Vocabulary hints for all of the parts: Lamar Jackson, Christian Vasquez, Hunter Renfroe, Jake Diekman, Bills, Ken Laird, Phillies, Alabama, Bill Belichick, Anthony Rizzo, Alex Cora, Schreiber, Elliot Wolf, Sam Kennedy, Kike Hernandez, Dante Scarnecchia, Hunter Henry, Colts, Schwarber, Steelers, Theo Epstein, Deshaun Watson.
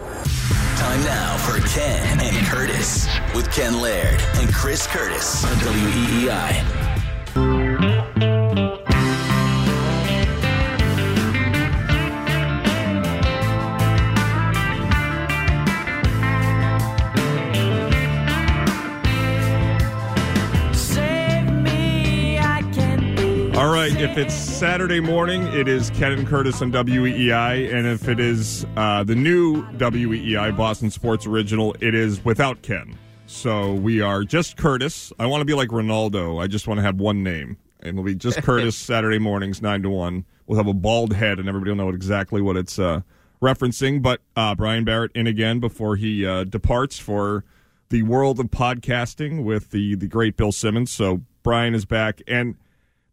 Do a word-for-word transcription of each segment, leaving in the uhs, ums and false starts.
Time now for Ken and Curtis with Ken Laird and Chris Curtis on W E E I. Save me, I can be. All right, if it's Saturday morning, it is Ken and Curtis on W E E I, and if it is uh, the new W E E I Boston Sports Original, it is without Ken. So we are just Curtis. I want to be like Ronaldo. I just want to have one name, and we'll be just Curtis Saturday mornings, nine to one. We'll have a bald head, and everybody will know exactly what it's uh, referencing, but uh, Brian Barrett in again before he uh, departs for the world of podcasting with the, the great Bill Simmons. So Brian is back, and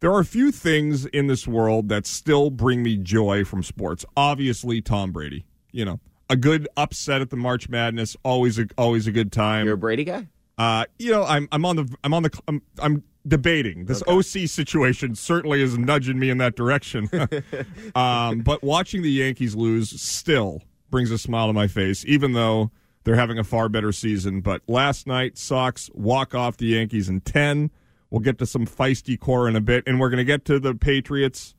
there are a few things in this world that still bring me joy from sports. Obviously, Tom Brady. You know, a good upset at the March Madness, always a, always a good time. You're a Brady guy? Uh, you know, I'm I'm on the I'm on the I'm, I'm debating. This okay. O C situation certainly is nudging me in that direction. um, but watching the Yankees lose still brings a smile to my face, even though they're having a far better season. But last night, Sox walk off the Yankees in ten. We'll get to some feisty core in a bit, and we're going to get to the Patriots.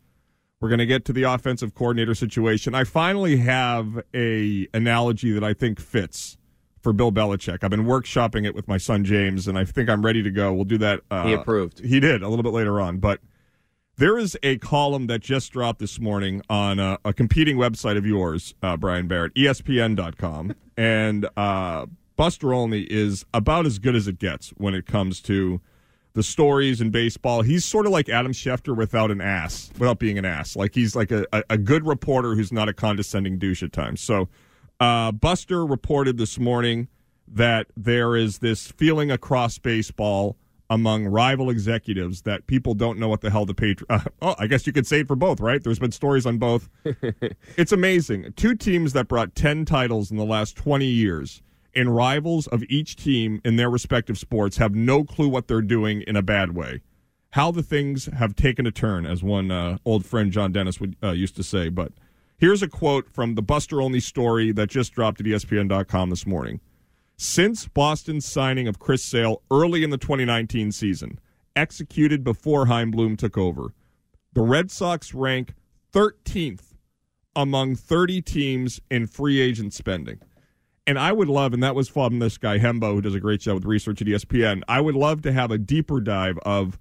We're going to get to the offensive coordinator situation. I finally have a analogy that I think fits for Bill Belichick. I've been workshopping it with my son James, and I think I'm ready to go. We'll do that. Uh, he approved. He did a little bit later on, but there is a column that just dropped this morning on a, a competing website of yours, uh, Brian Barrett, E S P N dot com, and uh, Buster Olney is about as good as it gets when it comes to the stories in baseball. He's sort of like Adam Schefter without an ass, without being an ass. Like he's like a, a good reporter who's not a condescending douche at times. So uh, Buster reported this morning that there is this feeling across baseball among rival executives that people don't know what the hell the Patri- uh, oh, I guess you could say it for both, right? There's been stories on both. It's amazing. Two teams that brought ten titles in the last twenty years. And rivals of each team in their respective sports have no clue what they're doing in a bad way. How the things have taken a turn, as one uh, old friend John Dennis would, uh, used to say. But here's a quote from the Buster Olney story that just dropped at E S P N dot com this morning. Since Boston's signing of Chris Sale early in the twenty nineteen season, executed before Chaim Bloom took over, the Red Sox rank thirteenth among thirty teams in free agent spending. And I would love, and that was from this guy, Hembo, who does a great job with research at E S P N, I would love to have a deeper dive of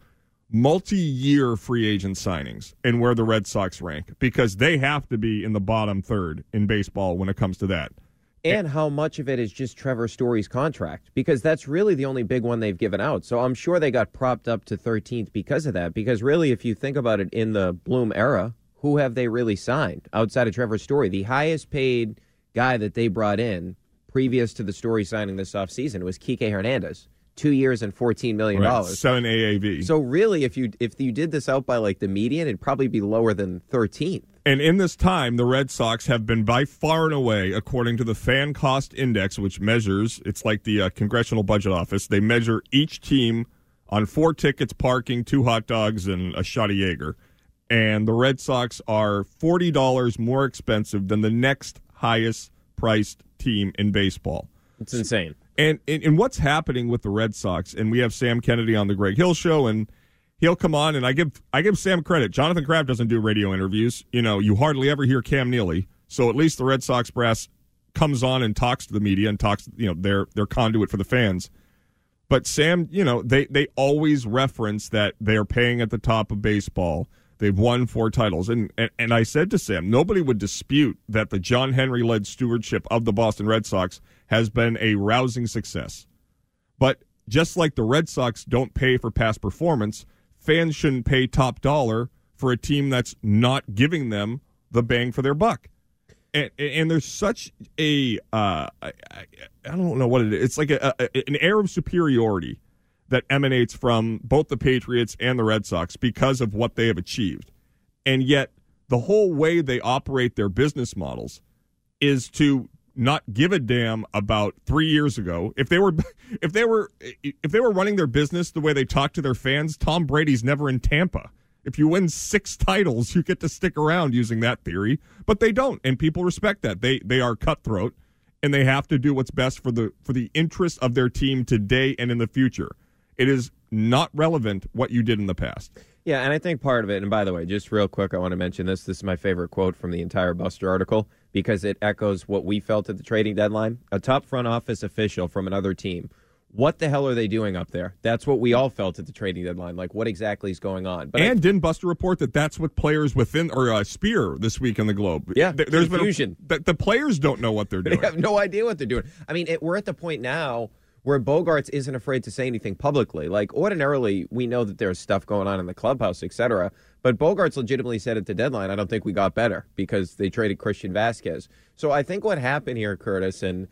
multi-year free agent signings and where the Red Sox rank, because they have to be in the bottom third in baseball when it comes to that. And, and how much of it is just Trevor Story's contract, because that's really the only big one they've given out. So I'm sure they got propped up to thirteenth because of that, because really, if you think about it, in the Bloom era, who have they really signed outside of Trevor Story? The highest paid guy that they brought in previous to the Story signing this offseason was Kike Hernandez, two years and fourteen million dollars. Right. Seven A A V. So really, if you if you did this out by like the median, it'd probably be lower than thirteenth. And in this time, the Red Sox have been by far and away, according to the Fan Cost Index, which measures, it's like the uh, Congressional Budget Office, they measure each team on four tickets, parking, two hot dogs, and a shot of Jaeger. And the Red Sox are forty dollars more expensive than the next highest priced team in baseball. It's insane. And, and and what's happening with the Red Sox, and we have Sam Kennedy on the Greg Hill show, and he'll come on, and I give I give Sam credit. Jonathan Kraft doesn't do radio interviews. You know, you hardly ever hear Cam Neely, so at least the Red Sox brass comes on and talks to the media and talks, you know, their their conduit for the fans. But Sam, you know, they, they always reference that they're paying at the top of baseball. They've won four titles. And, and and I said to Sam, nobody would dispute that the John Henry-led stewardship of the Boston Red Sox has been a rousing success. But just like the Red Sox don't pay for past performance, fans shouldn't pay top dollar for a team that's not giving them the bang for their buck. and, and there's such a uh, I, I don't know what it is. It's like a, a, an air of superiority that emanates from both the Patriots and the Red Sox because of what they have achieved. And yet the whole way they operate their business models is to not give a damn about three years ago. If they were if they were if they were running their business the way they talk to their fans, Tom Brady's never in Tampa. If you win six titles, you get to stick around using that theory. But they don't, and people respect that. They they are cutthroat, and they have to do what's best for the for the interests of their team today and in the future. It is not relevant what you did in the past. Yeah, and I think part of it, and by the way, just real quick, I want to mention this. This is my favorite quote from the entire Buster article because it echoes what we felt at the trading deadline. A top front office official from another team. What the hell are they doing up there? That's what we all felt at the trading deadline. Like, what exactly is going on? But and I, didn't Buster report that that's what players within, or uh, Spear this week in the Globe? Yeah, there, there's confusion. Been a, the, the players don't know what they're doing. They have no idea what they're doing. I mean, it, we're at the point now where Bogaerts isn't afraid to say anything publicly. Like, ordinarily, we know that there's stuff going on in the clubhouse, et cetera. But Bogaerts legitimately said at the deadline, I don't think we got better because they traded Christian Vasquez. So I think what happened here, Curtis, and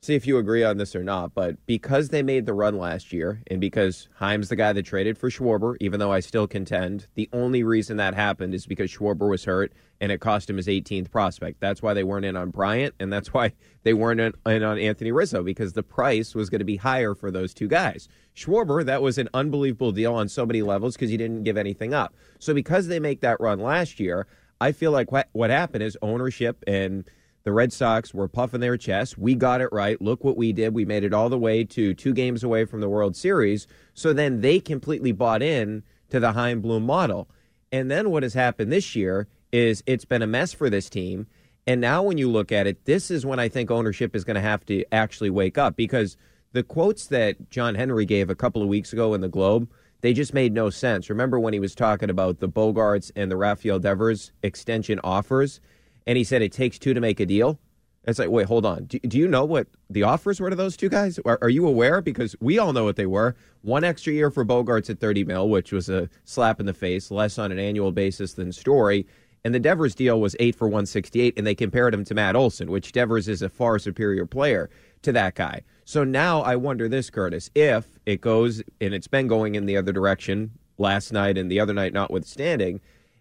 see if you agree on this or not, but because they made the run last year and because Chaim's the guy that traded for Schwarber, even though I still contend, the only reason that happened is because Schwarber was hurt and it cost him his eighteenth prospect. That's why they weren't in on Bryant, and that's why they weren't in, in on Anthony Rizzo, because the price was going to be higher for those two guys. Schwarber, that was an unbelievable deal on so many levels because he didn't give anything up. So because they make that run last year, I feel like what, what happened is ownership and the Red Sox were puffing their chest. We got it right. Look what we did. We made it all the way to two games away from the World Series. So then they completely bought in to the Chaim Bloom model. And then what has happened this year is it's been a mess for this team. And now when you look at it, this is when I think ownership is going to have to actually wake up, because the quotes that John Henry gave a couple of weeks ago in the Globe, they just made no sense. Remember when he was talking about the Bogaerts and the Rafael Devers extension offers? And he said it takes two to make a deal. It's like, wait, hold on. Do, do you know what the offers were to those two guys? Are, are you aware? Because we all know what they were. One extra year for Bogaerts at thirty mil, which was a slap in the face, less on an annual basis than Story. And the Devers deal was eight for one sixty-eight, and they compared him to Matt Olson, which Devers is a far superior player to that guy. So now I wonder this, Curtis, if it goes, and it's been going in the other direction last night and the other night notwithstanding,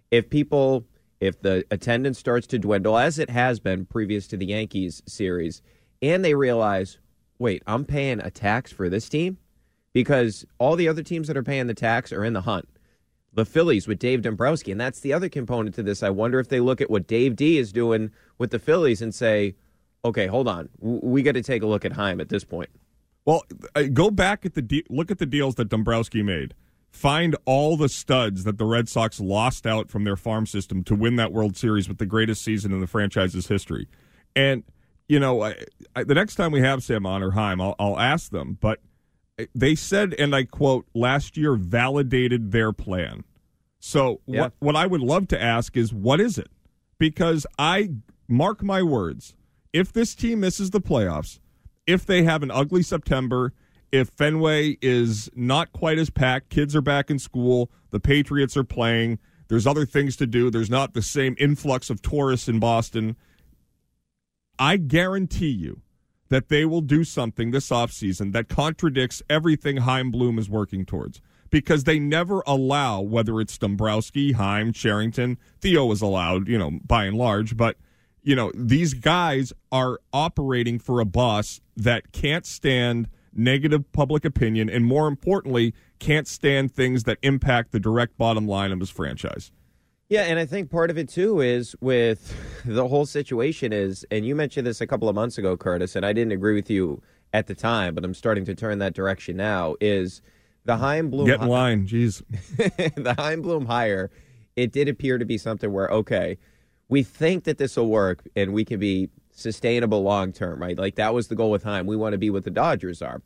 if people... if the attendance starts to dwindle, as it has been previous to the Yankees series, and they realize, wait, I'm paying a tax for this team? Because all the other teams that are paying the tax are in the hunt. The Phillies with Dave Dombrowski, and that's the other component to this. I wonder if they look at what Dave D is doing with the Phillies and say, okay, hold on, we got to take a look at Chaim at this point. Well, go back at the de- look at the deals that Dombrowski made. Find all the studs that the Red Sox lost out from their farm system to win that World Series with the greatest season in the franchise's history. And, you know, I, I, the next time we have Sam on or Chaim, I'll, I'll ask them. But they said, and I quote, last year validated their plan. So yeah. what, what I would love to ask is, what is it? Because I, mark my words, if this team misses the playoffs, if they have an ugly September, if Fenway is not quite as packed, kids are back in school, the Patriots are playing, there's other things to do, there's not the same influx of tourists in Boston, I guarantee you that they will do something this offseason that contradicts everything Chaim Bloom is working towards. Because they never allow, whether it's Dombrowski, Chaim, Sherrington, Theo is allowed, you know, by and large, but, you know, these guys are operating for a boss that can't stand negative public opinion, and more importantly, can't stand things that impact the direct bottom line of his franchise. Yeah, and I think part of it, too, is with the whole situation is, and you mentioned this a couple of months ago, Curtis, and I didn't agree with you at the time, but I'm starting to turn that direction now, is the Chaim Bloom... Get in line, jeez. The Chaim Bloom hire, it did appear to be something where, okay, we think that this will work, and we can be sustainable long term, right? Like that was the goal with Chaim. We want to be what the Dodgers are.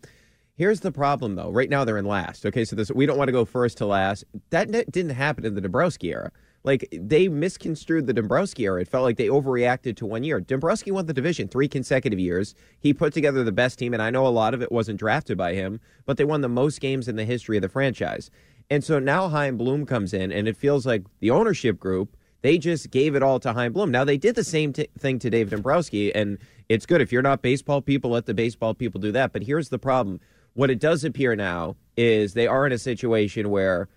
Here's the problem, though. Right now they're in last. Okay, so this, we don't want to go first to last. That didn't happen in the Dombrowski era. Like they misconstrued the Dombrowski era. It felt like they overreacted to one year. Dombrowski won the division three consecutive years. He put together the best team, and I know a lot of it wasn't drafted by him, but they won the most games in the history of the franchise. And so now Chaim Bloom comes in, and it feels like the ownership group They just gave it all to Chaim Bloom. Now, they did the same t- thing to Dave Dombrowski, and it's good. If you're not baseball people, let the baseball people do that. But here's the problem. What it does appear now is they are in a situation where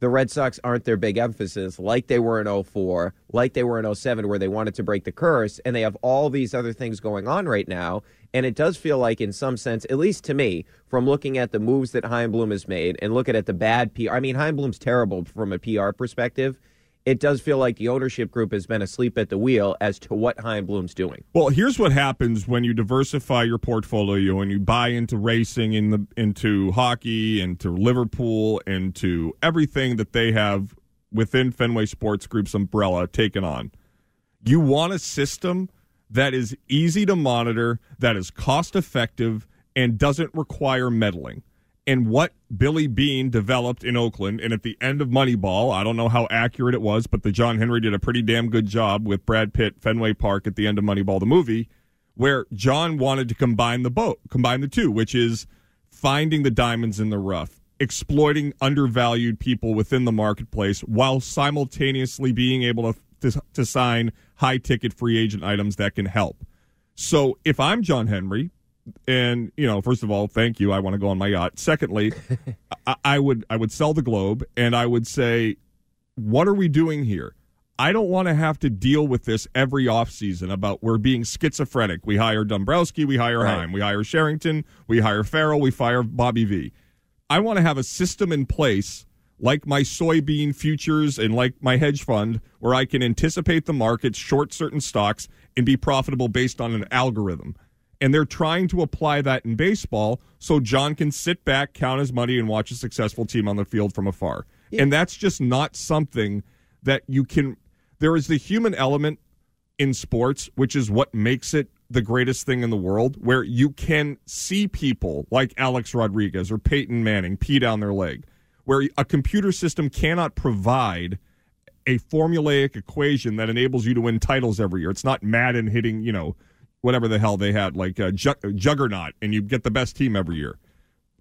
the Red Sox aren't their big emphasis, like they were in oh four, like they were in oh seven, where they wanted to break the curse, and they have all these other things going on right now. And it does feel like, in some sense, at least to me, from looking at the moves that Chaim Bloom has made and looking at the bad P R, I mean, Chaim Bloom's terrible from a P R perspective. It does feel like the ownership group has been asleep at the wheel as to what Chaim Bloom's doing. Well, here's what happens when you diversify your portfolio and you buy into racing, in the, into hockey, into Liverpool, into everything that they have within Fenway Sports Group's umbrella taken on. You want a system that is easy to monitor, that is cost-effective, and doesn't require meddling. And what Billy Beane developed in Oakland, and at the end of Moneyball, I don't know how accurate it was, but the John Henry did a pretty damn good job with Brad Pitt, Fenway Park, at the end of Moneyball, the movie, where John wanted to combine the boat, combine the two, which is finding the diamonds in the rough, exploiting undervalued people within the marketplace, while simultaneously being able to, to, to sign high-ticket free agent items that can help. So if I'm John Henry... And, you know, first of all, thank you. I want to go on my yacht. Secondly, I, I would I would sell the Globe, and I would say, what are we doing here? I don't want to have to deal with this every offseason about we're being schizophrenic. We hire Dombrowski, we hire right. Heim, we hire Sherrington, we hire Farrell, we fire Bobby V. I want to have a system in place like my soybean futures and like my hedge fund where I can anticipate the market, short certain stocks, and be profitable based on an algorithm. And they're trying to apply that in baseball so John can sit back, count his money, and watch a successful team on the field from afar. Yeah. And that's just not something that you can – there is the human element in sports, which is what makes it the greatest thing in the world, where you can see people like Alex Rodriguez or Peyton Manning pee down their leg, where a computer system cannot provide – a formulaic equation that enables you to win titles every year. It's not Madden hitting, you know, whatever the hell they had, like a ju- juggernaut, and you get the best team every year.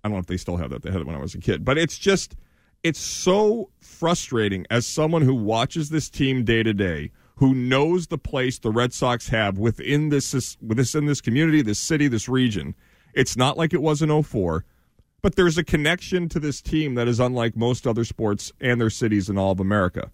I don't know if they still have that. They had it when I was a kid. But it's just, it's so frustrating as someone who watches this team day to day, who knows the place the Red Sox have within this, this, within this community, this city, this region. It's not like it was in oh four. But there's a connection to this team that is unlike most other sports and their cities in all of America.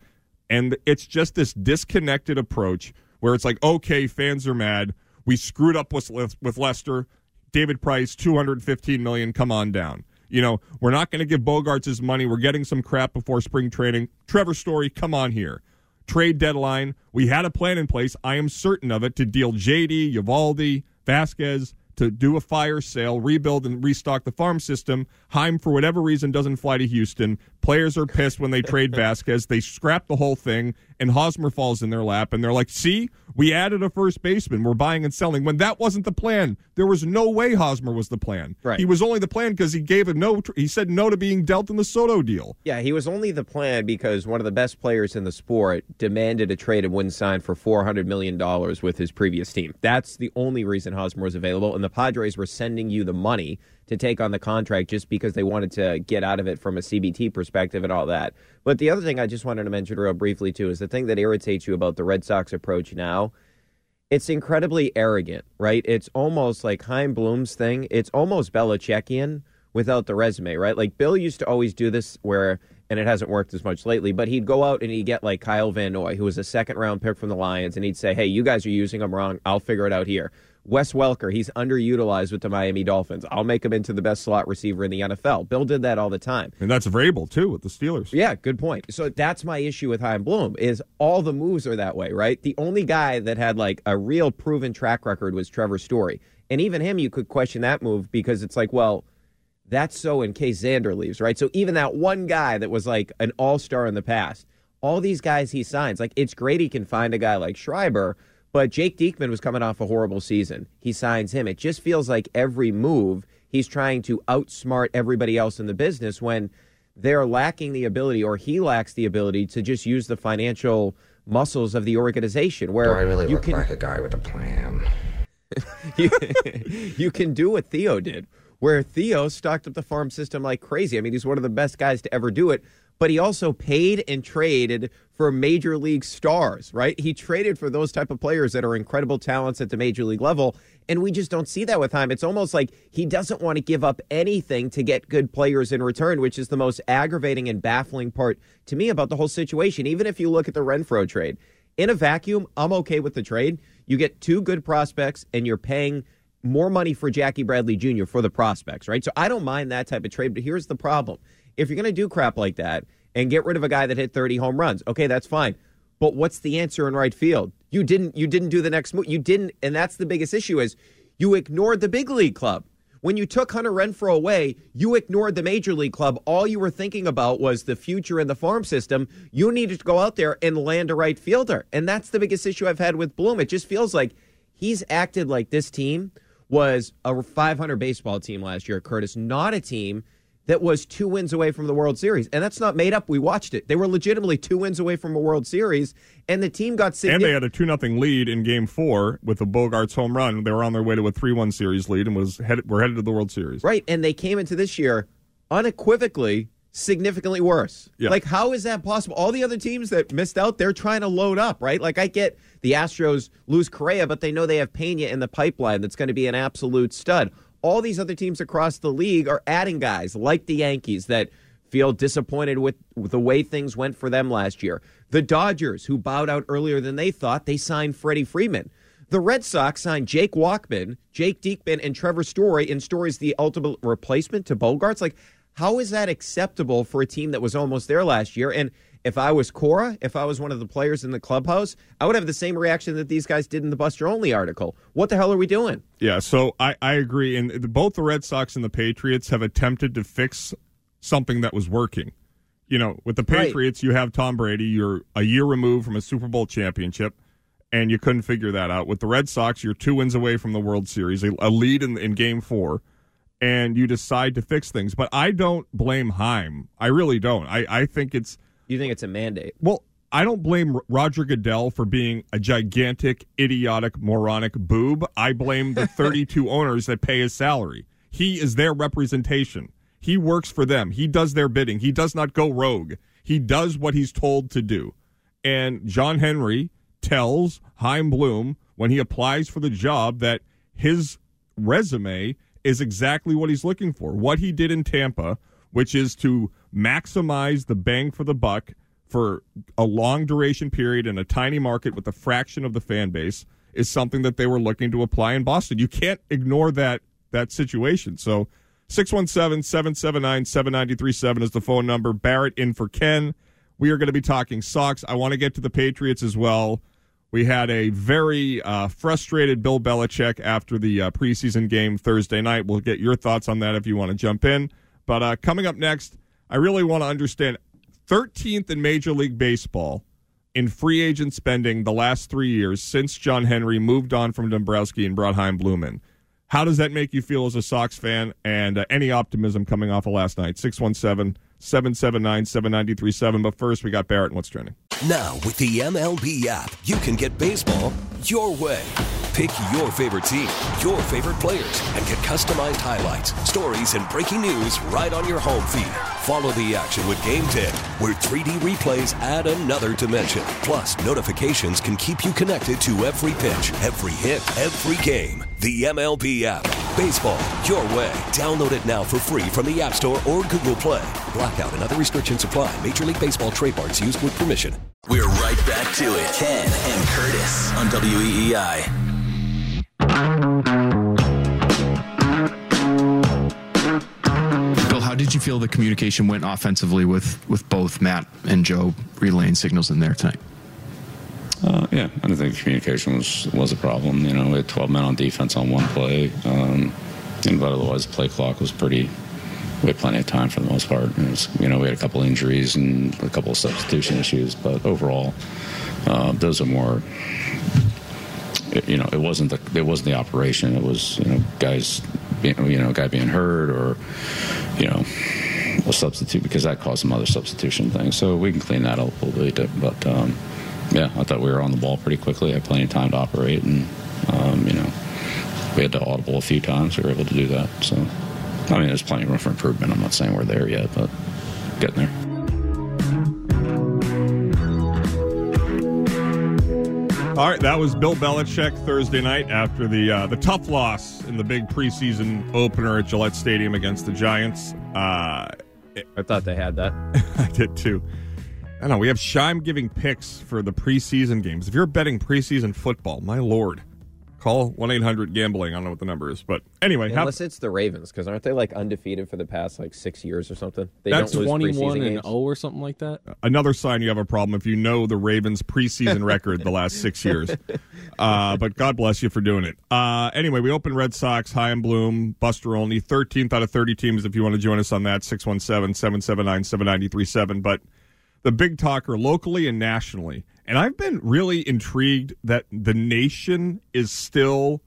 And it's just this disconnected approach where it's like, okay, fans are mad. We screwed up with Le- with Lester. David Price, two hundred fifteen million dollars, come on down. You know, we're not going to give Bogaerts his money. We're getting some crap before spring training. Trevor Story, come on here. Trade deadline. We had a plan in place. I am certain of it, to deal J D, Uvalde, Vasquez, to do a fire sale, rebuild and restock the farm system. Heim, for whatever reason, doesn't fly to Houston. Players are pissed when they trade Vasquez. They scrap the whole thing, and Hosmer falls in their lap, and they're like, see, we added a first baseman. We're buying and selling. When that wasn't the plan, there was no way Hosmer was the plan. Right. He was only the plan because he gave a no. He said no to being dealt in the Soto deal. Yeah, he was only the plan because one of the best players in the sport demanded a trade and wouldn't sign for four hundred million dollars with his previous team. That's the only reason Hosmer was available, and the Padres were sending you the money to take on the contract just because they wanted to get out of it from a C B T perspective and all that. But the other thing I just wanted to mention real briefly, too, is the thing that irritates you about the Red Sox approach now. It's incredibly arrogant, right? It's almost like Chaim Bloom's thing. It's almost Belichickian without the resume, right? Like Bill used to always do this where, and it hasn't worked as much lately, but he'd go out and he'd get like Kyle Van Noy, who was a second-round pick from the Lions, and he'd say, hey, you guys are using him wrong. I'll figure it out here. Wes Welker, he's underutilized with the Miami Dolphins. I'll make him into the best slot receiver in the N F L. Bill did that all the time. And that's Vrabel, too, with the Steelers. Yeah, good point. So that's my issue with Chaim Bloom is all the moves are that way, right? The only guy that had, like, a real proven track record was Trevor Story. And even him, you could question that move because it's like, well, that's so in case Xander leaves, right? So even that one guy that was, like, an all-star in the past, all these guys he signs, like, it's great he can find a guy like Schreiber, but Jake Diekman was coming off a horrible season. He signs him. It just feels like every move he's trying to outsmart everybody else in the business when they're lacking the ability or he lacks the ability to just use the financial muscles of the organization. Where do I really you look can, like a guy with a plan? you, you can do what Theo did, where Theo stocked up the farm system like crazy. I mean, he's one of the best guys to ever do it. but he also paid and traded for major league stars, right? He traded for those type of players that are incredible talents at the major league level, and we just don't see that with him. It's almost like he doesn't want to give up anything to get good players in return, which is the most aggravating and baffling part to me about the whole situation. Even if you look at the Renfroe trade, in a vacuum, I'm okay with the trade. You get two good prospects, and you're paying more money for Jackie Bradley Junior for the prospects, right? So I don't mind that type of trade, but here's the problem. If you're going to do crap like that and get rid of a guy that hit thirty home runs, okay, that's fine. But what's the answer in right field? You didn't you didn't do the next move. You didn't, and that's the biggest issue is you ignored the big league club. When you took Hunter Renfroe away, you ignored the major league club. All you were thinking about was the future in the farm system. You needed to go out there and land a right fielder. And that's the biggest issue I've had with Bloom. It just feels like he's acted like this team was a five hundred baseball team last year, Curtis, not a team that was two wins away from the World Series. And that's not made up. We watched it. They were legitimately two wins away from a World Series, and the team got sick. And they had a two nothing lead in Game four with a Bogaerts home run. They were on their way to a three one series lead and was headed, were headed to the World Series. Right, and they came into this year unequivocally significantly worse. Yeah. Like, how is that possible? All the other teams that missed out, they're trying to load up, right? Like, I get the Astros lose Correa, but they know they have Peña in the pipeline that's going to be an absolute stud. All these other teams across the league are adding guys like the Yankees that feel disappointed with, with the way things went for them last year. The Dodgers, who bowed out earlier than they thought, they signed Freddie Freeman. The Red Sox signed Jake Walkman, Jake Diekman, and Trevor Story, and Story's the ultimate replacement to Bogaerts. Like, how is that acceptable for a team that was almost there last year? And if I was Cora, if I was one of the players in the clubhouse, I would have the same reaction that these guys did in the Buster Olney article. What the hell are we doing? Yeah, so I, I agree. And both the Red Sox and the Patriots have attempted to fix something that was working. You know, with the Patriots, right, you have Tom Brady. You're a year removed from a Super Bowl championship, and you couldn't figure that out. With the Red Sox, you're two wins away from the World Series, a, a lead in, in Game four. And you decide to fix things. But I don't blame Chaim. I really don't. I, I think it's... You think it's a mandate? Well, I don't blame Roger Goodell for being a gigantic, idiotic, moronic boob. I blame the thirty-two owners that pay his salary. He is their representation. He works for them. He does their bidding. He does not go rogue. He does what he's told to do. And John Henry tells Chaim Bloom when he applies for the job that his resume is exactly what he's looking for. What he did in Tampa, which is to maximize the bang for the buck for a long duration period in a tiny market with a fraction of the fan base, is something that they were looking to apply in Boston. You can't ignore that that situation. So six one seven, seven seven nine, seven nine three seven is the phone number. Barrett in for Ken. We are going to be talking Sox. I want to get to the Patriots as well. We had a very uh, frustrated Bill Belichick after the uh, preseason game Thursday night. We'll get your thoughts on that if you want to jump in. But uh, coming up next, I really want to understand thirteenth in Major League Baseball in free agent spending the last three years since John Henry moved on from Dombrowski and brought Chaim Bloom in. How does that make you feel as a Sox fan, and uh, any optimism coming off of last night? six one seven, seven seven nine, seven nine three seven. But first, we got Barrett and What's Trending. Now, with the M L B app, you can get baseball your way. Pick your favorite team, your favorite players, and get customized highlights, stories, and breaking news right on your home feed. Follow the action with Game Tip, where three D replays add another dimension. Plus, notifications can keep you connected to every pitch, every hit, every game. The M L B app. Baseball, your way. Download it now for free from the App Store or Google Play. Blackout and other restrictions apply. Major League Baseball trademarks used with permission. We're right back to it. Ken and Curtis on W E E I. Bill, how did you feel the communication went offensively with, with both Matt and Joe relaying signals in there tonight? Uh, yeah, I didn't think communication was, was a problem. You know, we had twelve men on defense on one play, um, and, but otherwise the play clock was pretty. We had plenty of time for the most part. It was, you know, we had a couple injuries and a couple of substitution issues, but overall, uh, those are more. You know, it wasn't the it wasn't the operation. It was, you know, guys, being, you know, guy being hurt or, you know, a substitute, because that caused some other substitution things. So we can clean that up a little bit. But um, yeah, I thought we were on the ball pretty quickly. I had plenty of time to operate, and um, you know, we had to audible a few times. We were able to do that. So I mean, there's plenty of room for improvement. I'm not saying we're there yet, but getting there. All right, that was Bill Belichick Thursday night after the uh, the tough loss in the big preseason opener at Gillette Stadium against the Giants. Uh, it, I thought they had that. I did too. I know, we have Chaim giving picks for the preseason games. If you're betting preseason football, my lord, call one eight hundred gambling. I don't know what the number is, but anyway. Unless have, it's the Ravens, because aren't they like undefeated for the past like six years or something? They that's don't lose preseason and games. twenty-one and oh or something like that? Another sign you have a problem if you know the Ravens' preseason record the last six years. Uh, but God bless you for doing it. Uh, anyway, we open Red Sox, Chaim Bloom, Buster Olney, thirteenth out of thirty teams if you want to join us on that, six one seven, seven seven nine, seven nine three seven. But the big talker locally and nationally. And I've been really intrigued that the nation is still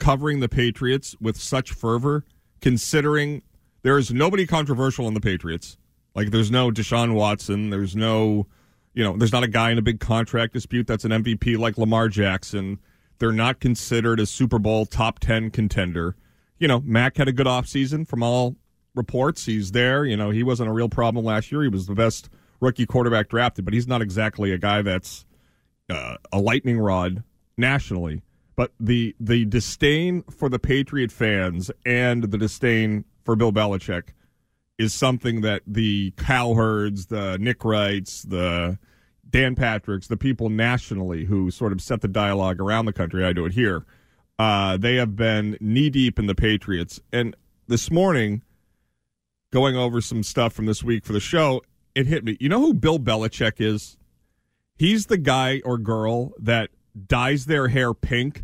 covering the Patriots with such fervor, considering there is nobody controversial in the Patriots. Like, there's no Deshaun Watson. There's no, you know, there's not a guy in a big contract dispute that's an M V P like Lamar Jackson. They're not considered a Super Bowl top ten contender. You know, Mac had a good offseason from all reports. He's there. You know, he wasn't a real problem last year. He was the best rookie quarterback drafted, but he's not exactly a guy that's uh, a lightning rod nationally. But the the disdain for the Patriot fans and the disdain for Bill Belichick is something that the Cowherds, the Nick Wrights, the Dan Patricks, the people nationally who sort of set the dialogue around the country, I do it here, uh, they have been knee-deep in the Patriots. And this morning, going over some stuff from this week for the show, it hit me. You know who Bill Belichick is? He's the guy or girl that dyes their hair pink,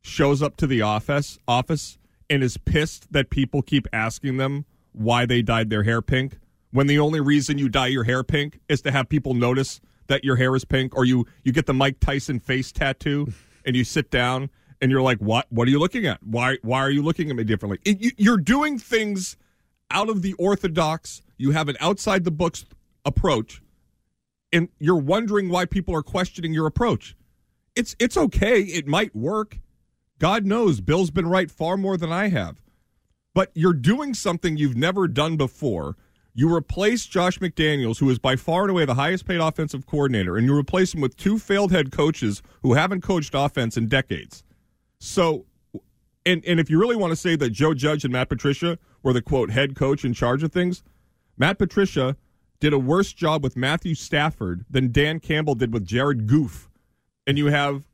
shows up to the office, office, and is pissed that people keep asking them why they dyed their hair pink, when the only reason you dye your hair pink is to have people notice that your hair is pink, or you, you get the Mike Tyson face tattoo, and you sit down, and you're like, what What are you looking at? Why, why are you looking at me differently? It, you, you're doing things out of the orthodox. You have an outside-the-books approach, and you're wondering why people are questioning your approach. It's it's okay. It might work. God knows Bill's been right far more than I have. But you're doing something you've never done before. You replace Josh McDaniels, who is by far and away the highest-paid offensive coordinator, and you replace him with two failed head coaches who haven't coached offense in decades. So, and, and if you really want to say that Joe Judge and Matt Patricia were the, quote, head coach in charge of things, Matt Patricia did a worse job with Matthew Stafford than Dan Campbell did with Jared Goff. And you have,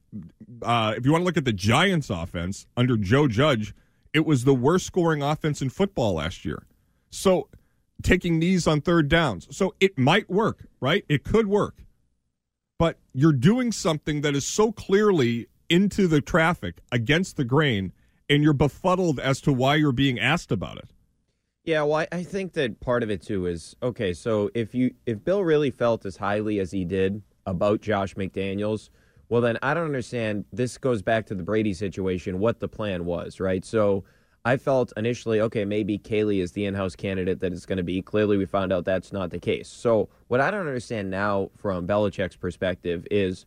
uh, if you want to look at the Giants offense under Joe Judge, it was the worst scoring offense in football last year. So taking knees on third downs. So it might work, right? It could work. But you're doing something that is so clearly into the traffic, against the grain, and you're befuddled as to why you're being asked about it. Yeah, well, I think that part of it, too, is, okay, so if you if Bill really felt as highly as he did about Josh McDaniels, well, then I don't understand. This goes back to the Brady situation, what the plan was, right? So I felt initially, okay, maybe Kaley is the in-house candidate that it's going to be. Clearly, we found out that's not the case. So what I don't understand now from Belichick's perspective is,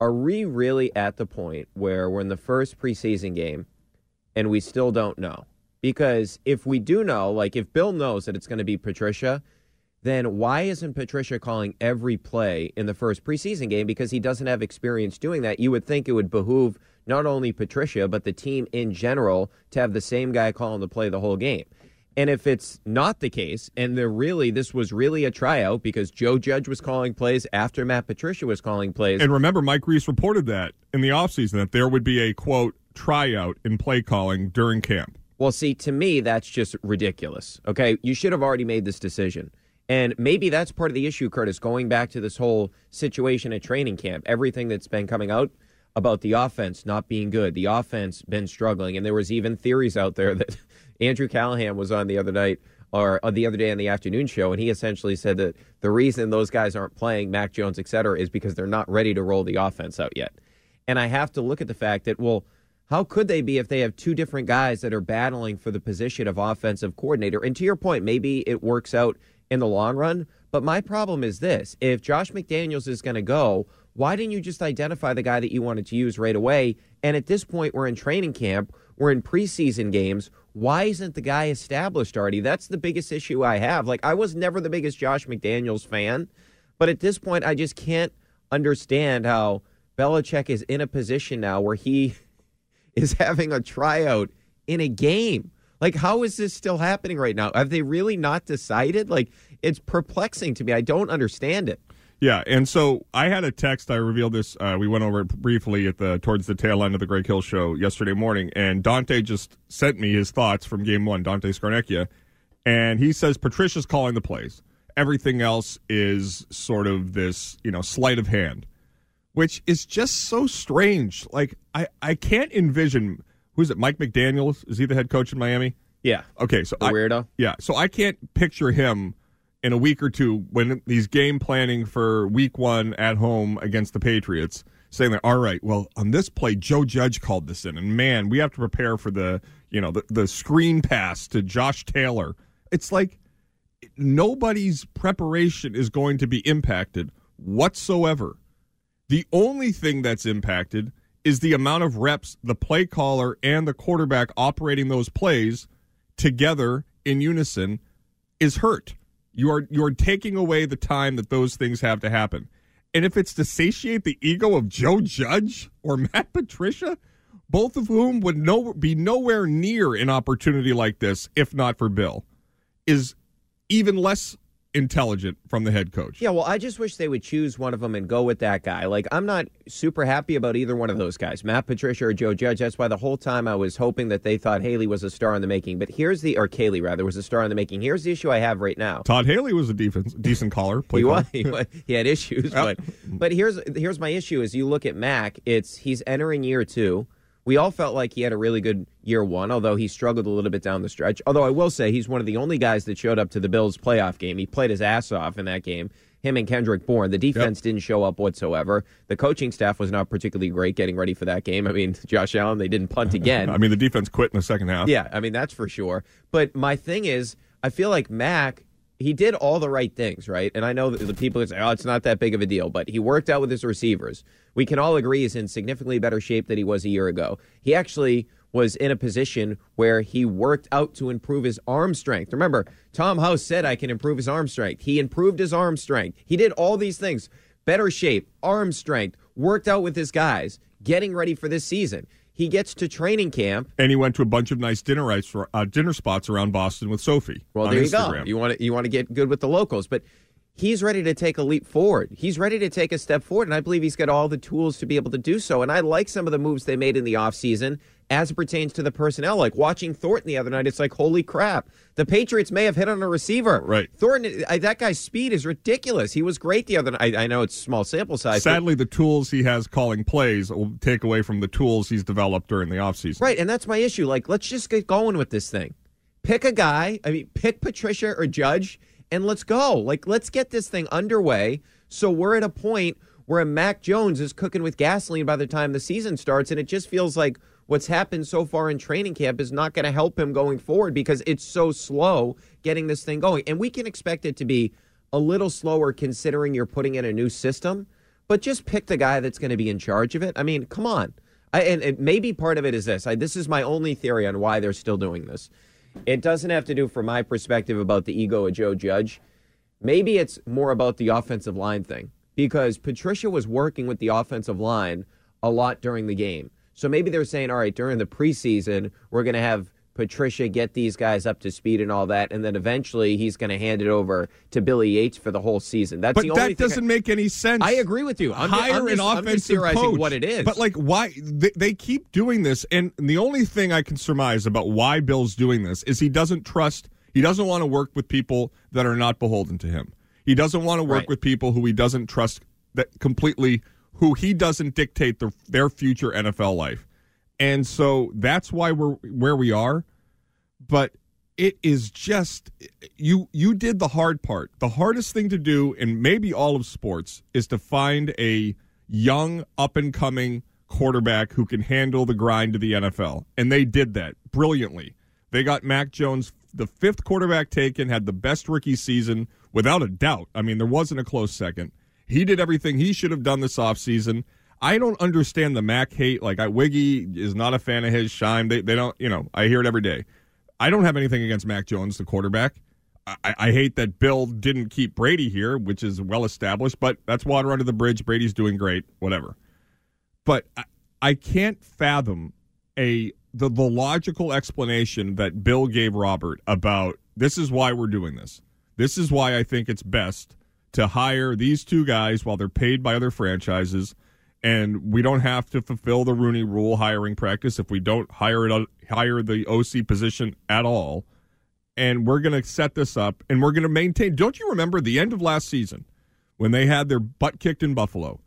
are we really at the point where we're in the first preseason game and we still don't know? Because if we do know, like if Bill knows that it's going to be Patricia, then why isn't Patricia calling every play in the first preseason game? Because he doesn't have experience doing that. You would think it would behoove not only Patricia, but the team in general to have the same guy calling the play the whole game. And if it's not the case, and they're really, this was really a tryout because Joe Judge was calling plays after Matt Patricia was calling plays. And remember, Mike Reese reported that in the offseason, that there would be a, quote, tryout in play calling during camp. Well, see, to me, that's just ridiculous, okay? You should have already made this decision. And maybe that's part of the issue, Curtis, going back to this whole situation at training camp, everything that's been coming out about the offense not being good, the offense been struggling, and there was even theories out there that Andrew Callahan was on the other night or the other day on the afternoon show, and he essentially said that the reason those guys aren't playing, Mac Jones, et cetera, is because they're not ready to roll the offense out yet. And I have to look at the fact that, well, how could they be if they have two different guys that are battling for the position of offensive coordinator? And to your point, maybe it works out in the long run. But my problem is this. If Josh McDaniels is going to go, why didn't you just identify the guy that you wanted to use right away? And at this point, we're in training camp. We're in preseason games. Why isn't the guy established already? That's the biggest issue I have. Like, I was never the biggest Josh McDaniels fan. But at this point, I just can't understand how Belichick is in a position now where he is having a tryout in a game. Like, how is this still happening right now? Have they really not decided? Like, it's perplexing to me. I don't understand it. Yeah, and so I had a text. I revealed this. Uh, we went over it briefly at the towards the tail end of the Greg Hill show yesterday morning, and Dante just sent me his thoughts from game one, Dante Scarnecchia, and he says Patricia's calling the plays. Everything else is sort of this, you know, sleight of hand, which is just so strange. Like, I, I can't envision, who is it, Mike McDaniels? Is he the head coach in Miami? Yeah. Okay, so the I, weirdo. Yeah, so I can't picture him in a week or two, when he's game planning for week one at home against the Patriots, saying that, all right, well, on this play, Joe Judge called this in, and man, we have to prepare for the, you know, the, the screen pass to Josh Taylor. It's like nobody's preparation is going to be impacted whatsoever. The only thing that's impacted is the amount of reps the play caller and the quarterback operating those plays together in unison is hurt. You are you are taking away the time that those things have to happen. And if it's to satiate the ego of Joe Judge or Matt Patricia, both of whom would no, be nowhere near an opportunity like this, if not for Bill, is even less intelligent from the head coach. Yeah, well, I just wish they would choose one of them and go with that guy. Like, I'm not super happy about either one of those guys, Matt Patricia or Joe Judge. That's why the whole time I was hoping that they thought Haley was a star in the making. But here's the, or Kaley rather, was a star in the making. Here's the issue I have right now. Todd Haley was a defense, decent caller. He was, he was. He had issues. But, but here's here's my issue is you look at Mac, it's he's entering year two. We all felt like he had a really good year one, although he struggled a little bit down the stretch. Although I will say he's one of the only guys that showed up to the Bills' playoff game. He played his ass off in that game, him and Kendrick Bourne. The defense yep. didn't show up whatsoever. The coaching staff was not particularly great getting ready for that game. I mean, Josh Allen, they didn't punt again. I mean, the defense quit in the second half. Yeah, I mean, that's for sure. But my thing is, I feel like Mac, he did all the right things, right? And I know that the people that say, oh, it's not that big of a deal, but he worked out with his receivers. We can all agree he's in significantly better shape than he was a year ago. He actually was in a position where he worked out to improve his arm strength. Remember, Tom House said, I can improve his arm strength. He improved his arm strength. He did all these things. Better shape, arm strength, worked out with his guys, getting ready for this season. He gets to training camp. And he went to a bunch of nice dinner rights for, uh, dinner spots around Boston with Sophie. Well, there you go. You want to, you want to get good with the locals. But he's ready to take a leap forward. He's ready to take a step forward, and I believe he's got all the tools to be able to do so. And I like some of the moves they made in the offseason as it pertains to the personnel. Like watching Thornton the other night, it's like, holy crap. The Patriots may have hit on a receiver. Right. Thornton, I, that guy's speed is ridiculous. He was great the other night. I, I know it's small sample size. Sadly, the tools he has calling plays will take away from the tools he's developed during the offseason. Right, and that's my issue. Like, let's just get going with this thing. Pick a guy. I mean, pick Patricia or Judge, and let's go. Like, let's get this thing underway so we're at a point where Mac Jones is cooking with gasoline by the time the season starts, and it just feels like what's happened so far in training camp is not going to help him going forward because it's so slow getting this thing going. And we can expect it to be a little slower considering you're putting in a new system, but just pick the guy that's going to be in charge of it. I mean, come on. I, and, and maybe part of it is this. I, this is my only theory on why they're still doing this. It doesn't have to do, from my perspective, about the ego of Joe Judge. Maybe it's more about the offensive line thing because Patricia was working with the offensive line a lot during the game. So maybe they're saying, all right, during the preseason, we're going to have Patricia get these guys up to speed and all that, and then eventually he's going to hand it over to Billy Yates for the whole season. That's but the only that doesn't I, make any sense. I agree with you. I'm Hire just, an I'm offensive just coach. What it is, but like, why they, they keep doing this? And the only thing I can surmise about why Bill's doing this is he doesn't trust. He doesn't want to work with people that are not beholden to him. He doesn't want to work right. with people who he doesn't trust that completely. Who he doesn't dictate the, their future N F L life. And so that's why we're where we are. But it is just, you you did the hard part. The hardest thing to do in maybe all of sports is to find a young, up-and-coming quarterback who can handle the grind of the N F L. And they did that brilliantly. They got Mac Jones, the fifth quarterback taken, had the best rookie season, without a doubt. I mean, there wasn't a close second. He did everything he should have done this offseason. I don't understand the Mac hate. Like, I, Wiggy is not a fan of his. Chaim, they, they don't, you know, I hear it every day. I don't have anything against Mac Jones, the quarterback. I, I hate that Bill didn't keep Brady here, which is well established, but that's water under the bridge. Brady's doing great, whatever. but I, I can't fathom a the, the logical explanation that Bill gave Robert about this is why we're doing this. This is why I think it's best to hire these two guys while they're paid by other franchises, and we don't have to fulfill the Rooney Rule hiring practice if we don't hire it, hire the O C position at all. And we're going to set this up, and we're going to maintain. Don't you remember the end of last season when they had their butt kicked in Buffalo?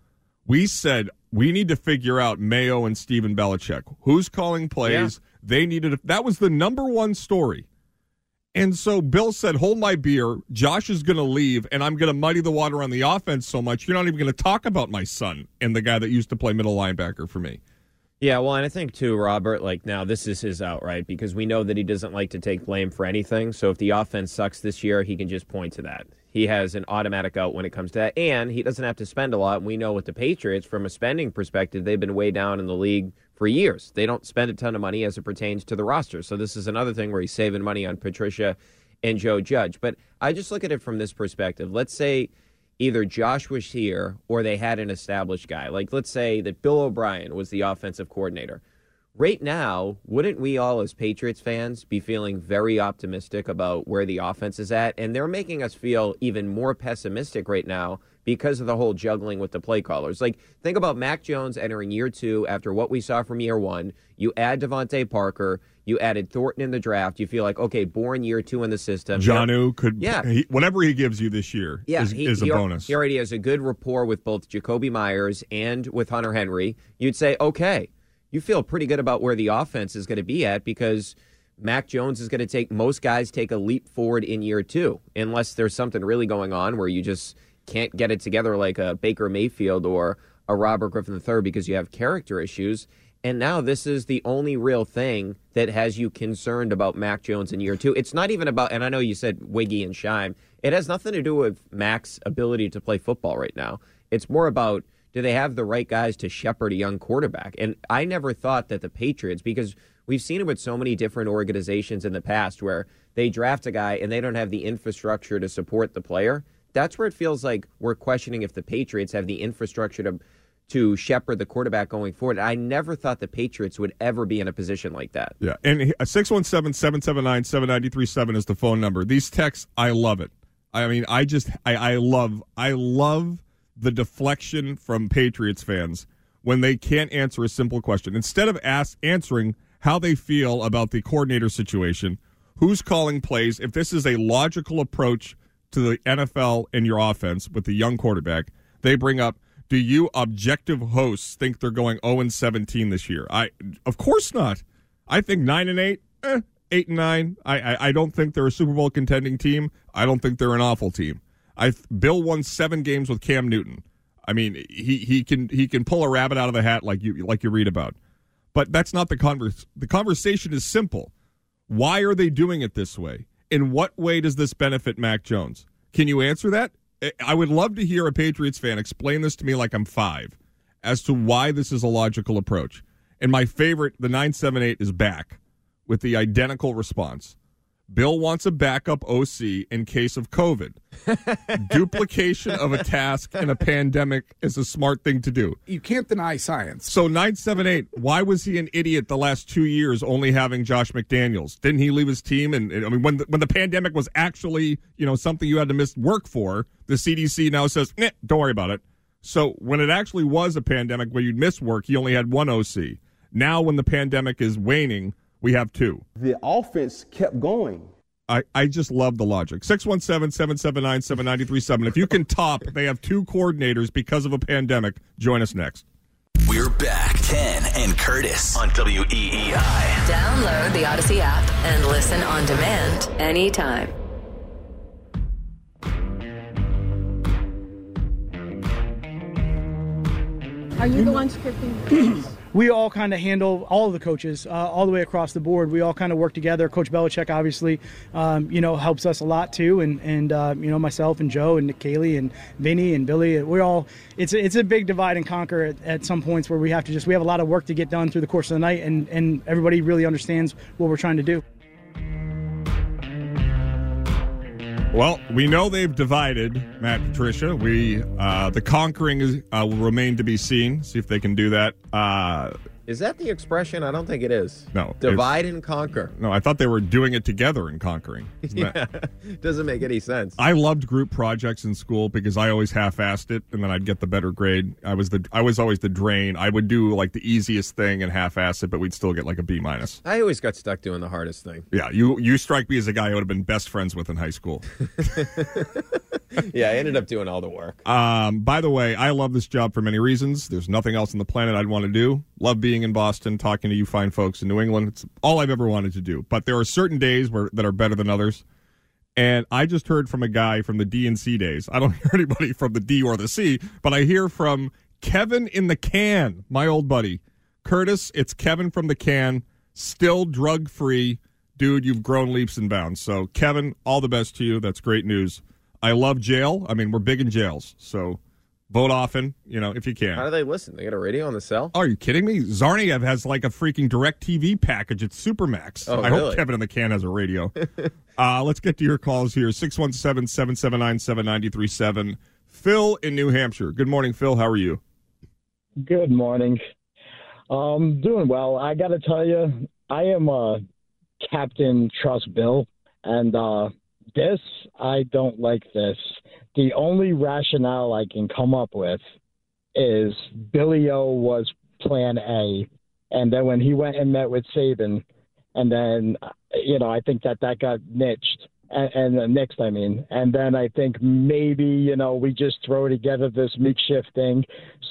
We said we need to figure out Mayo and Steven Belichick. Who's calling plays? Yeah. They needed a, that was the number one story. And so Bill said, hold my beer. Josh is going to leave, and I'm going to muddy the water on the offense so much, you're not even going to talk about my son and the guy that used to play middle linebacker for me. Yeah, well, and I think, too, Robert, like, now this is his out, right? Because we know that he doesn't like to take blame for anything. So if the offense sucks this year, he can just point to that. He has an automatic out when it comes to that. And he doesn't have to spend a lot. We know with the Patriots, from a spending perspective, they've been way down in the league for years. They don't spend a ton of money as it pertains to the roster. So this is another thing where he's saving money on Patricia and Joe Judge. But I just look at it from this perspective. Let's say either Josh was here or they had an established guy. Like, let's say that Bill O'Brien was the offensive coordinator. Right now, wouldn't we all as Patriots fans be feeling very optimistic about where the offense is at? And they're making us feel even more pessimistic right now because of the whole juggling with the play callers. Like, think about Mac Jones entering year two after what we saw from year one. You add Devontae Parker. You added Thornton in the draft. You feel like, okay, born year two in the system. Jonnu could, yeah. he, whatever he gives you this year yeah, is, he, is a he bonus. He already has a good rapport with both Jacoby Myers and with Hunter Henry. You'd say, okay, you feel pretty good about where the offense is going to be at because Mac Jones is going to take, most guys take a leap forward in year two, unless there's something really going on where you just can't get it together like a Baker Mayfield or a Robert Griffin the third because you have character issues. And now this is the only real thing that has you concerned about Mac Jones in year two. It's not even about, and I know you said Wiggy and Chaim. It has nothing to do with Mac's ability to play football right now. It's more about, do they have the right guys to shepherd a young quarterback? And I never thought that the Patriots, because we've seen it with so many different organizations in the past where they draft a guy and they don't have the infrastructure to support the player. That's where it feels like we're questioning if the Patriots have the infrastructure to to shepherd the quarterback going forward. I never thought the Patriots would ever be in a position like that. Yeah, and six one seven, seven seven nine, seven nine three seven is the phone number. These texts, I love it. I mean, I just, I, I love, I love the deflection from Patriots fans when they can't answer a simple question. Instead of ask, answering how they feel about the coordinator situation, who's calling plays, if this is a logical approach to the N F L and your offense with the young quarterback, they bring up, do you objective hosts think they're going oh and seventeen this year? I, of course not. I think nine and eight, eh, eight and nine. I, I I don't think they're a Super Bowl contending team. I don't think they're an awful team. I Bill won seven games with Cam Newton. I mean, he he can he can pull a rabbit out of the hat like you like you read about. But that's not the converse. The conversation is simple. Why are they doing it this way? In what way does this benefit Mac Jones? Can you answer that? I would love to hear a Patriots fan explain this to me like I'm five as to why this is a logical approach. And my favorite, the nine seven eight, is back with the identical response. Bill wants a backup O C in case of COVID. Duplication of a task in a pandemic is a smart thing to do. You can't deny science. So nine seven eight, why was he an idiot the last two years only having Josh McDaniels? Didn't he leave his team? And, and I mean, when the, when the pandemic was actually, you know, something you had to miss work for, the C D C now says, nah, don't worry about it. So when it actually was a pandemic where you'd miss work, he only had one O C. Now when the pandemic is waning, we have two. The offense kept going. I, I just love the logic. six one seven, seven seven nine, seven nine three seven. If you can top, they have two coordinators because of a pandemic. Join us next. We're back. Ken and Curtis on W E E I. Download the Odyssey app and listen on demand anytime. Are you the one scripting? We all kind of handle all of the coaches uh, all the way across the board. We all kind of work together. Coach Belichick, obviously, um, you know, helps us a lot too, and and uh, you know, myself and Joe and Nick Cayley and Vinny and Billy. We're all it's a, it's a big divide and conquer at, at some points where we have to just we have a lot of work to get done through the course of the night, and and everybody really understands what we're trying to do. Well, we know they've divided, Matt, Patricia. We uh, the conquering is, uh, will remain to be seen. See if they can do that. Uh, is that the expression? I don't think it is. No. Divide and conquer. No, I thought they were doing it together and conquering. Yeah, doesn't make any sense. I loved group projects in school because I always half-assed it, and then I'd get the better grade. I was the I was always the drain. I would do, like, the easiest thing and half-ass it, but we'd still get, like, a B minus. I always got stuck doing the hardest thing. Yeah, you, you strike me as a guy I would have been best friends with in high school. Yeah, I ended up doing all the work. Um, by the way, I love this job for many reasons. There's nothing else on the planet I'd want to do. Love being in Boston, talking to you fine folks in New England. It's all I've ever wanted to do. But there are certain days where that are better than others. And I just heard from a guy from the D and C days. I don't hear anybody from the D or the C, but I hear from Kevin in the Can, my old buddy. Curtis, it's Kevin from the Can, still drug-free. Dude, you've grown leaps and bounds. So, Kevin, all the best to you. That's great news. I love jail. I mean, we're big in jails, so vote often, you know, if you can. How do they listen? They got a radio on the cell? Oh, are you kidding me? Zarniev has like a freaking DirecTV package at Supermax. Oh, I really? hope Kevin in the Can has a radio. uh, let's get to your calls here. six one seven, seven seven nine, seven nine three seven. Phil in New Hampshire. Good morning, Phil. How are you? Good morning. Um, doing well. I got to tell you, I am uh, Captain Trust Bill, and uh This, I don't like this. The only rationale I can come up with is Billy O was plan A. And then when he went and met with Saban, and then, you know, I think that that got niched. And, and next, I mean. And then I think maybe, you know, we just throw together this makeshift thing.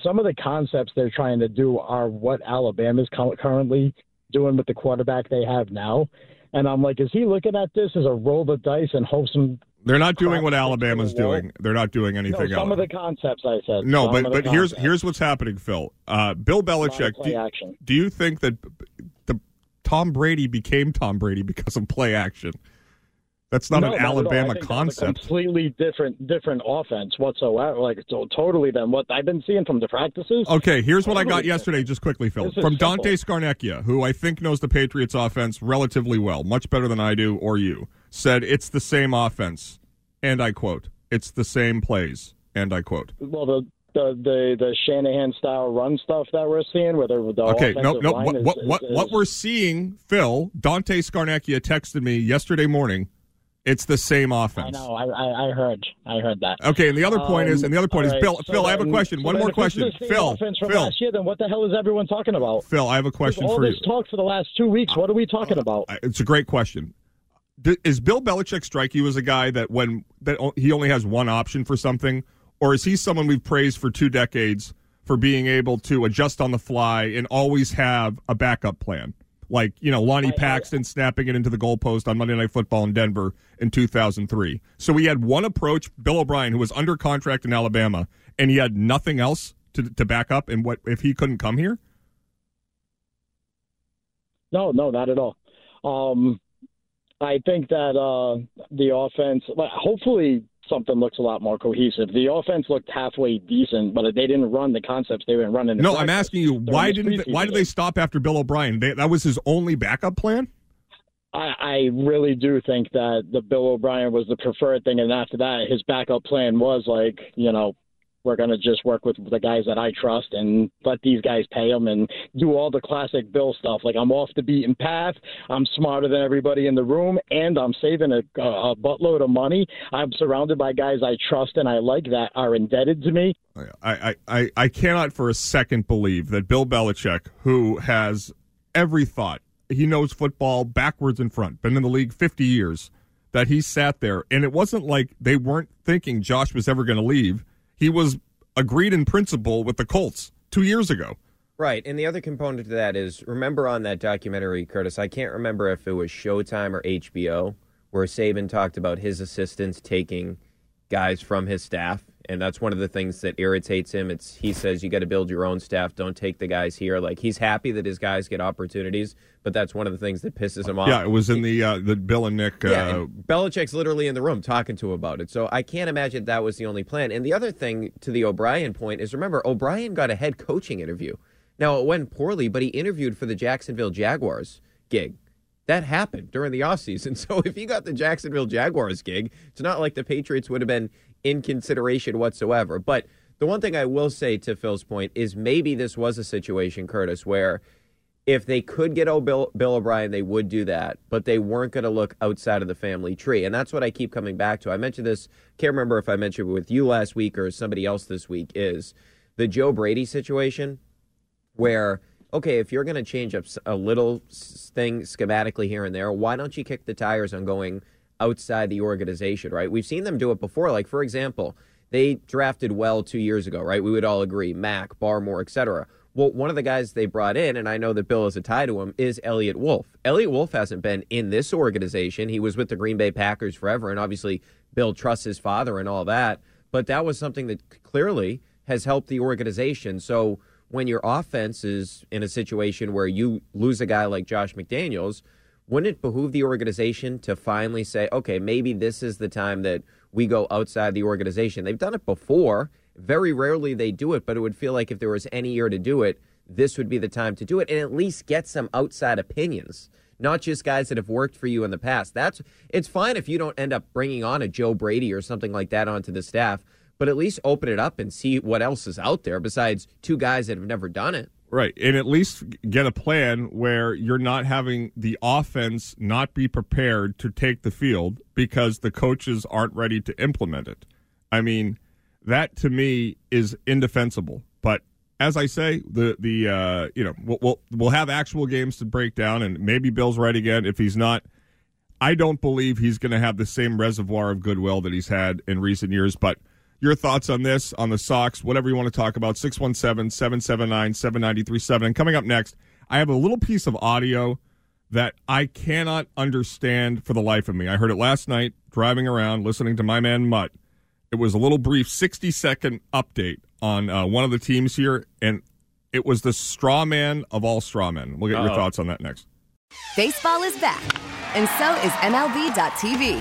Some of the concepts they're trying to do are what Alabama's currently doing with the quarterback they have now. And I'm like, is he looking at this as a roll the dice and hope some? They're not doing what Alabama's doing. They're not doing anything else. No, some of the concepts I said. No, but but here's here's what's happening, Phil. Uh, Bill Belichick. Do, do you think that the Tom Brady became Tom Brady because of play action? That's not an Alabama concept. It's a completely different different offense whatsoever. Like so totally than what I've been seeing from the practices. Okay, here's what I got yesterday, just quickly, Phil. From Dante Scarnecchia, who I think knows the Patriots offense relatively well, much better than I do or you, said it's the same offense. And I quote, it's the same plays. And I quote. Well, the the the, the Shanahan style run stuff that we're seeing, where the, the okay, no, no, what, is, what, is, what, is, what we're seeing, Phil, Dante Scarnecchia texted me yesterday morning. It's the same offense. I know. I, I, I heard. I heard that. Okay. And the other point um, is, and the other point right, is, Bill. So Phil, then, I have a question. So One more question, the same Phil. Offense from Phil. Last year, then what the hell is everyone talking about? Phil, I have a question for you. All this talk for the last two weeks. What are we talking about? It's a great question. Do, is Bill Belichick strike you as a guy that when that he only has one option for something, or is he someone we've praised for two decades for being able to adjust on the fly and always have a backup plan? Like, you know, Lonnie Paxton snapping it into the goalpost on Monday Night Football in Denver in two thousand three. So we had one approach, Bill O'Brien, who was under contract in Alabama, and he had nothing else to to back up. And what if he couldn't come here? No, no, not at all. Um, I think that uh, the offense, hopefully something looks a lot more cohesive. The offense looked halfway decent, but they didn't run the concepts they were running. No, practice. I'm asking you, They're why didn't they, why did they stop after Bill O'Brien? They, that was his only backup plan? I, I really do think that the Bill O'Brien was the preferred thing, and after that, his backup plan was like, you know, we're going to just work with the guys that I trust and let these guys pay them and do all the classic Bill stuff. Like, I'm off the beaten path. I'm smarter than everybody in the room, and I'm saving a, a buttload of money. I'm surrounded by guys I trust and I like that are indebted to me. I, I, I cannot for a second believe that Bill Belichick, who has every thought, he knows football backwards and front, been in the league fifty years, that he sat there. And it wasn't like they weren't thinking Josh was ever going to leave. He was agreed in principle with the Colts two years ago. Right, and the other component to that is, remember on that documentary, Curtis, I can't remember if it was Showtime or H B O, where Saban talked about his assistants taking guys from his staff, and that's one of the things that irritates him. It's he says you got to build your own staff. Don't take the guys here. Like, he's happy that his guys get opportunities, but that's one of the things that pisses him off. Yeah, it was in the uh, the Bill and Nick. Uh... Yeah, and Belichick's literally in the room talking to him about it. So I can't imagine that was the only plan. And the other thing to the O'Brien point is, remember, O'Brien got a head coaching interview. Now, it went poorly, but he interviewed for the Jacksonville Jaguars gig. That happened during the offseason. So if he got the Jacksonville Jaguars gig, it's not like the Patriots would have been in consideration whatsoever. But the one thing I will say, to Phil's point, is maybe this was a situation, Curtis, where if they could get old Bill, Bill O'Brien, they would do that, but they weren't going to look outside of the family tree. And that's what I keep coming back to. I mentioned this, can't remember if I mentioned it with you last week or somebody else this week, is the Joe Brady situation where, okay, if you're going to change up a little thing schematically here and there, why don't you kick the tires on going outside the organization, right? We've seen them do it before. Like, for example, they drafted well two years ago, right? We would all agree, Mac, Barmore, et cetera. Well, one of the guys they brought in, and I know that Bill is a tie to him, is Elliot Wolf. Elliot Wolf hasn't been in this organization. He was with the Green Bay Packers forever, and obviously Bill trusts his father and all that. But that was something that clearly has helped the organization. So when your offense is in a situation where you lose a guy like Josh McDaniels, wouldn't it behoove the organization to finally say, okay, maybe this is the time that we go outside the organization? They've done it before. Very rarely they do it, but it would feel like if there was any year to do it, this would be the time to do it and at least get some outside opinions, not just guys that have worked for you in the past. That's it's fine if you don't end up bringing on a Joe Brady or something like that onto the staff, but at least open it up and see what else is out there besides two guys that have never done it. Right, and at least get a plan where you're not having the offense not be prepared to take the field because the coaches aren't ready to implement it. I mean, that, to me, is indefensible. But as I say, the the uh, you know we'll, we'll we'll have actual games to break down, and maybe Bill's right again. If he's not, I don't believe he's going to have the same reservoir of goodwill that he's had in recent years. But your thoughts on this, on the Sox, whatever you want to talk about, six one seven, seven seven nine, seven nine three seven. And coming up next, I have a little piece of audio that I cannot understand for the life of me. I heard it last night driving around listening to my man Mutt. It was a little brief sixty-second update on uh, one of the teams here, and it was the straw man of all straw men. We'll get Uh-oh. your thoughts on that next. Baseball is back, and so is M L B dot T V.